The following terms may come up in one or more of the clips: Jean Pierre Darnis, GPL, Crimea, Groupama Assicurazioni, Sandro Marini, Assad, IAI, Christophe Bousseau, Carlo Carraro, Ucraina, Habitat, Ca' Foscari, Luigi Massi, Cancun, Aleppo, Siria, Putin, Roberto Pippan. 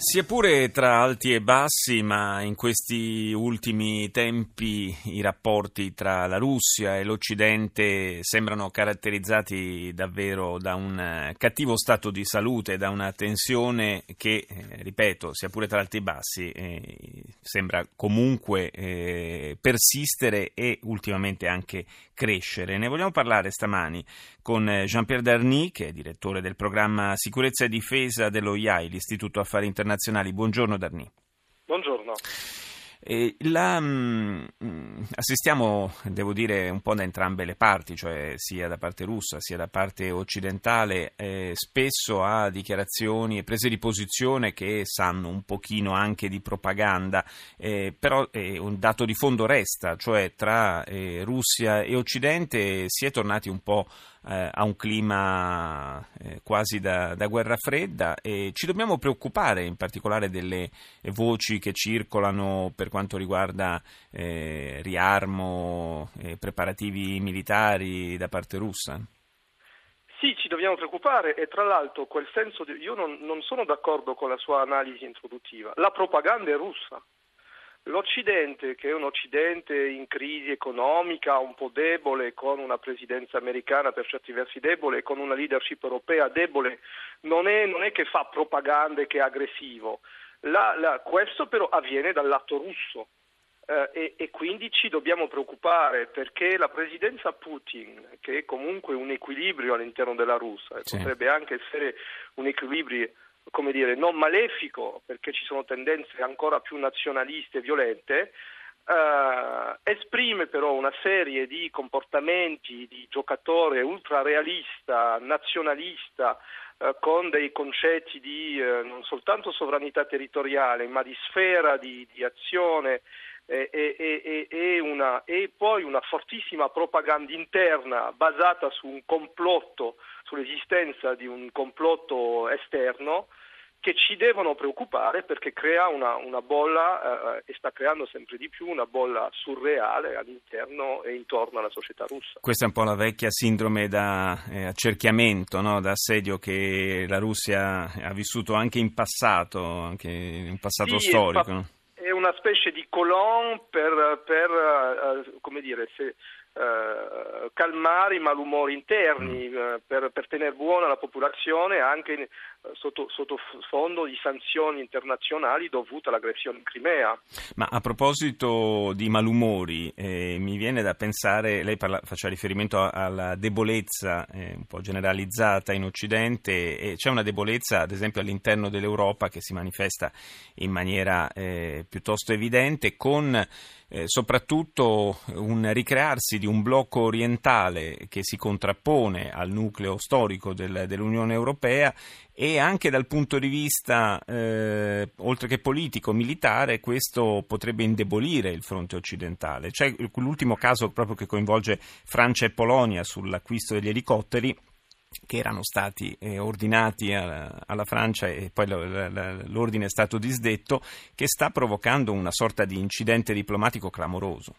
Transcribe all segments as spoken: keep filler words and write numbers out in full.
Sia pure tra alti e bassi, ma in questi ultimi tempi i rapporti tra la Russia e l'Occidente sembrano caratterizzati davvero da un cattivo stato di salute, da una tensione che, eh, ripeto, sia pure tra alti e bassi, eh, sembra comunque eh, persistere e ultimamente anche crescere. Ne vogliamo parlare stamani con Jean Pierre Darnis, che è direttore del programma Sicurezza e Difesa dello I A I, l'Istituto Affari Internazionali. Buongiorno Darnis. Buongiorno. Eh, la, mh, assistiamo, devo dire, un po' da entrambe le parti, cioè sia da parte russa sia da parte occidentale, eh, spesso a dichiarazioni e prese di posizione che sanno un pochino anche di propaganda, eh, però eh, un dato di fondo resta, cioè tra eh, Russia e Occidente si è tornati un po' a un clima quasi da, da guerra fredda, e ci dobbiamo preoccupare in particolare delle voci che circolano per quanto riguarda eh, riarmo, eh, preparativi militari da parte russa? Sì, ci dobbiamo preoccupare, e tra l'altro quel senso di... io non, non sono d'accordo con la sua analisi introduttiva. La propaganda è russa. L'Occidente, che è un Occidente in crisi economica, un po' debole, con una presidenza americana per certi versi debole, con una leadership europea debole, non è, non è che fa propaganda e che è aggressivo. La, la, questo però avviene dal lato russo eh, e, e quindi ci dobbiamo preoccupare, perché la presidenza Putin, che è comunque un equilibrio all'interno della Russia, sì, potrebbe anche essere un equilibrio, come dire, non malefico, perché ci sono tendenze ancora più nazionaliste e violente, eh, esprime però una serie di comportamenti di giocatore ultrarealista, nazionalista, eh, con dei concetti di eh, non soltanto sovranità territoriale, ma di sfera di, di azione, e, e, e, e, una, e poi una fortissima propaganda interna basata su un complotto, sull'esistenza di un complotto esterno, che ci devono preoccupare, perché crea una, una bolla eh, e sta creando sempre di più una bolla surreale all'interno e intorno alla società russa. Questa è un po' la vecchia sindrome da eh, accerchiamento, no? Da assedio, che la Russia ha vissuto anche in passato, anche in passato sì, storico. È, pa- no? È una specie di colon per, per eh, come dire, se... Uh, calmare i malumori interni, uh, per, per tenere buona la popolazione, anche in, uh, sotto, sotto fondo di sanzioni internazionali dovute all'aggressione in Crimea. Ma a proposito di malumori, eh, mi viene da pensare, lei parla, faceva riferimento a, alla debolezza eh, un po' generalizzata in Occidente, e c'è una debolezza ad esempio all'interno dell'Europa che si manifesta in maniera eh, piuttosto evidente, con eh, soprattutto un ricrearsi di un blocco orientale che si contrappone al nucleo storico del, dell'Unione Europea, e anche dal punto di vista eh, oltre che politico, militare, questo potrebbe indebolire il fronte occidentale. C'è l'ultimo caso proprio che coinvolge Francia e Polonia sull'acquisto degli elicotteri, che erano stati eh, ordinati a, alla Francia, e poi la, la, l'ordine è stato disdetto, che sta provocando una sorta di incidente diplomatico clamoroso.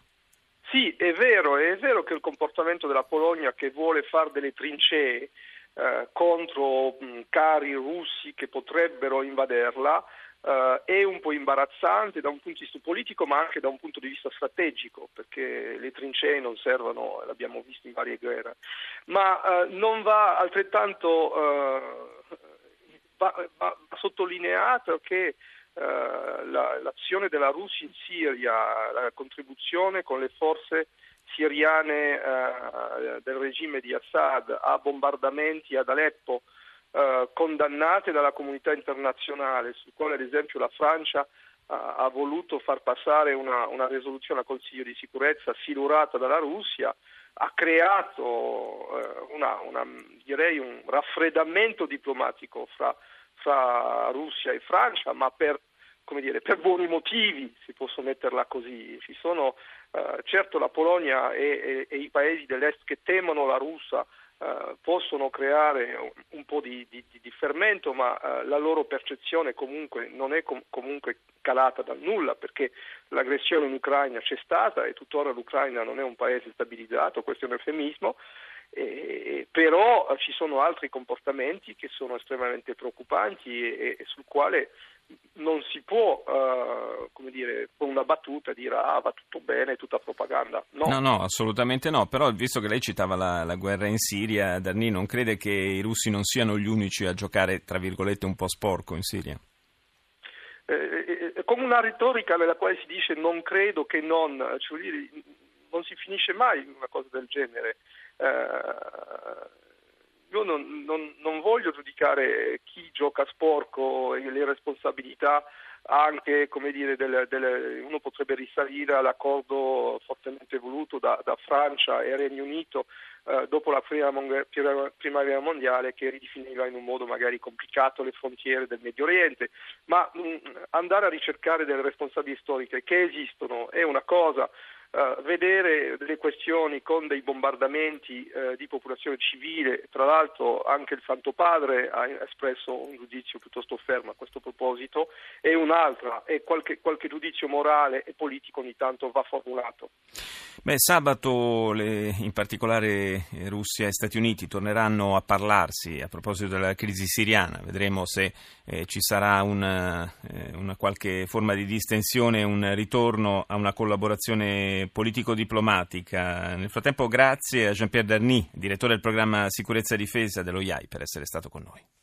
Sì, è vero, è vero che il comportamento della Polonia, che vuole fare delle trincee eh, contro mh, carri russi che potrebbero invaderla, eh, è un po' imbarazzante da un punto di vista politico, ma anche da un punto di vista strategico, perché le trincee non servono, l'abbiamo visto in varie guerre. Ma eh, non va altrettanto eh, va, va sottolineato che Uh, la, l'azione della Russia in Siria, la contribuzione con le forze siriane uh, del regime di Assad a bombardamenti ad Aleppo, uh, condannate dalla comunità internazionale, sul quale ad esempio la Francia uh, ha voluto far passare una, una risoluzione al Consiglio di sicurezza silurata dalla Russia, ha creato uh, una, una, direi un raffreddamento diplomatico fra fra Russia e Francia, ma per, come dire, per buoni motivi, si posso metterla così. Ci sono eh, certo la Polonia e, e, e i paesi dell'est che temono la Russia eh, possono creare un, un po' di, di, di fermento, ma eh, la loro percezione comunque non è com- comunque calata dal nulla, perché l'aggressione in Ucraina c'è stata e tuttora l'Ucraina non è un paese stabilizzato, questo è un eufemismo. Eh, però eh, ci sono altri comportamenti che sono estremamente preoccupanti e, e sul quale non si può, eh, come dire, con una battuta dire ah, va tutto bene, è tutta propaganda. No. no, no, assolutamente no. Però visto che lei citava la, la guerra in Siria, Darnis non crede che i russi non siano gli unici a giocare, tra virgolette, un po' sporco in Siria? Eh, eh, come una retorica nella quale si dice non credo che non, cioè, non si finisce mai una cosa del genere. Uh, io non, non, non voglio giudicare chi gioca sporco e le responsabilità anche, come dire, del, del, uno potrebbe risalire all'accordo fortemente voluto da, da Francia e Regno Unito uh, dopo la prima, prima, prima guerra mondiale, che ridefiniva in un modo magari complicato le frontiere del Medio Oriente, ma mh, andare a ricercare delle responsabili storiche che esistono è una cosa. Uh, vedere delle questioni con dei bombardamenti uh, di popolazione civile, tra l'altro anche il Santo Padre ha espresso un giudizio piuttosto fermo a questo proposito, e un'altra, e qualche, qualche giudizio morale e politico ogni tanto va formulato. Beh, sabato le, in particolare Russia e Stati Uniti torneranno a parlarsi a proposito della crisi siriana, vedremo se eh, ci sarà una, eh, una qualche forma di distensione, un ritorno a una collaborazione politico-diplomatica. Nel frattempo grazie a Jean Pierre Darnis, direttore del programma Sicurezza e Difesa dello I A I, per essere stato con noi.